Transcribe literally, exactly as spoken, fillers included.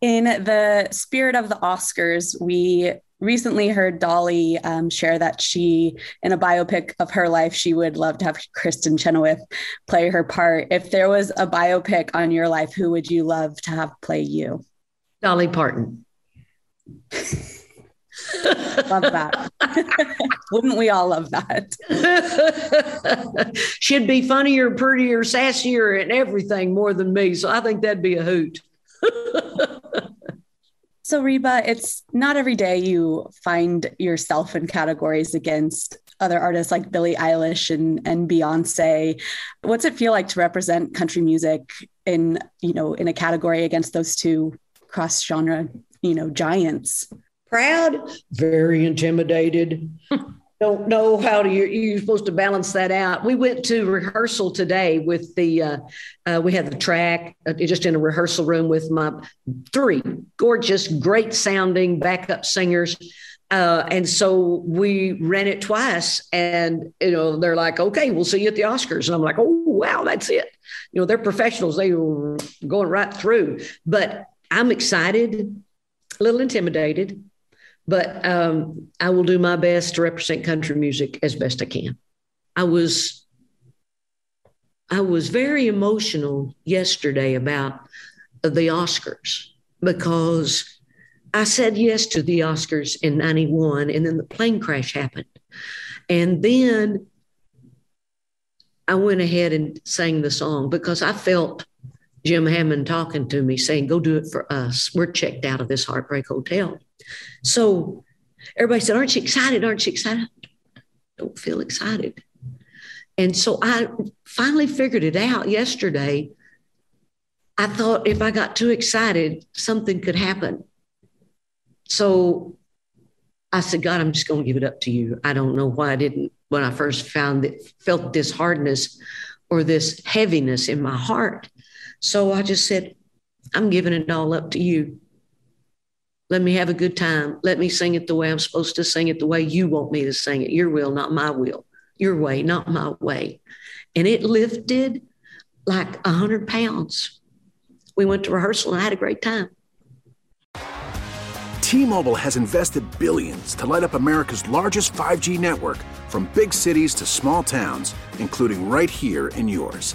In the spirit of the Oscars, we recently heard Dolly um, share that she, in a biopic of her life, she would love to have Kristen Chenoweth play her part. If there was a biopic on your life, who would you love to have play you? Dolly Parton. Love that. Wouldn't we all love that? She'd be funnier, prettier, sassier, and everything more than me. So I think that'd be a hoot. So, Reba, it's not every day you find yourself in categories against other artists like Billie Eilish and, and Beyonce. What's it feel like to represent country music in, you know, in a category against those two cross genre, you know, giants? Proud, very intimidated. Don't know how to, you're, you're supposed to balance that out. We went to rehearsal today with the, uh, uh, we had the track uh, just in a rehearsal room with my three gorgeous, great sounding backup singers. Uh, and so we ran it twice and, you know, they're like, okay, we'll see you at the Oscars. And I'm like, oh, wow, that's it. You know, they're professionals. They were going right through, but I'm excited, a little intimidated. But um, I will do my best to represent country music as best I can. I was, I was very emotional yesterday about the Oscars because I said yes to the Oscars in ninety-one, and then the plane crash happened, and then I went ahead and sang the song because I felt Jim Hammond talking to me saying, go do it for us. We're checked out of this Heartbreak Hotel. So everybody said, aren't you excited? Aren't you excited? I don't feel excited. And so I finally figured it out yesterday. I thought if I got too excited, something could happen. So I said, God, I'm just going to give it up to you. I don't know why I didn't when I first found it, felt this hardness or this heaviness in my heart. So I just said, I'm giving it all up to you. Let me have a good time. Let me sing it the way I'm supposed to sing it, the way you want me to sing it. Your will, not my will. Your way, not my way. And it lifted like one hundred pounds. We went to rehearsal and I had a great time. T-Mobile has invested billions to light up America's largest five G network, from big cities to small towns, including right here in yours.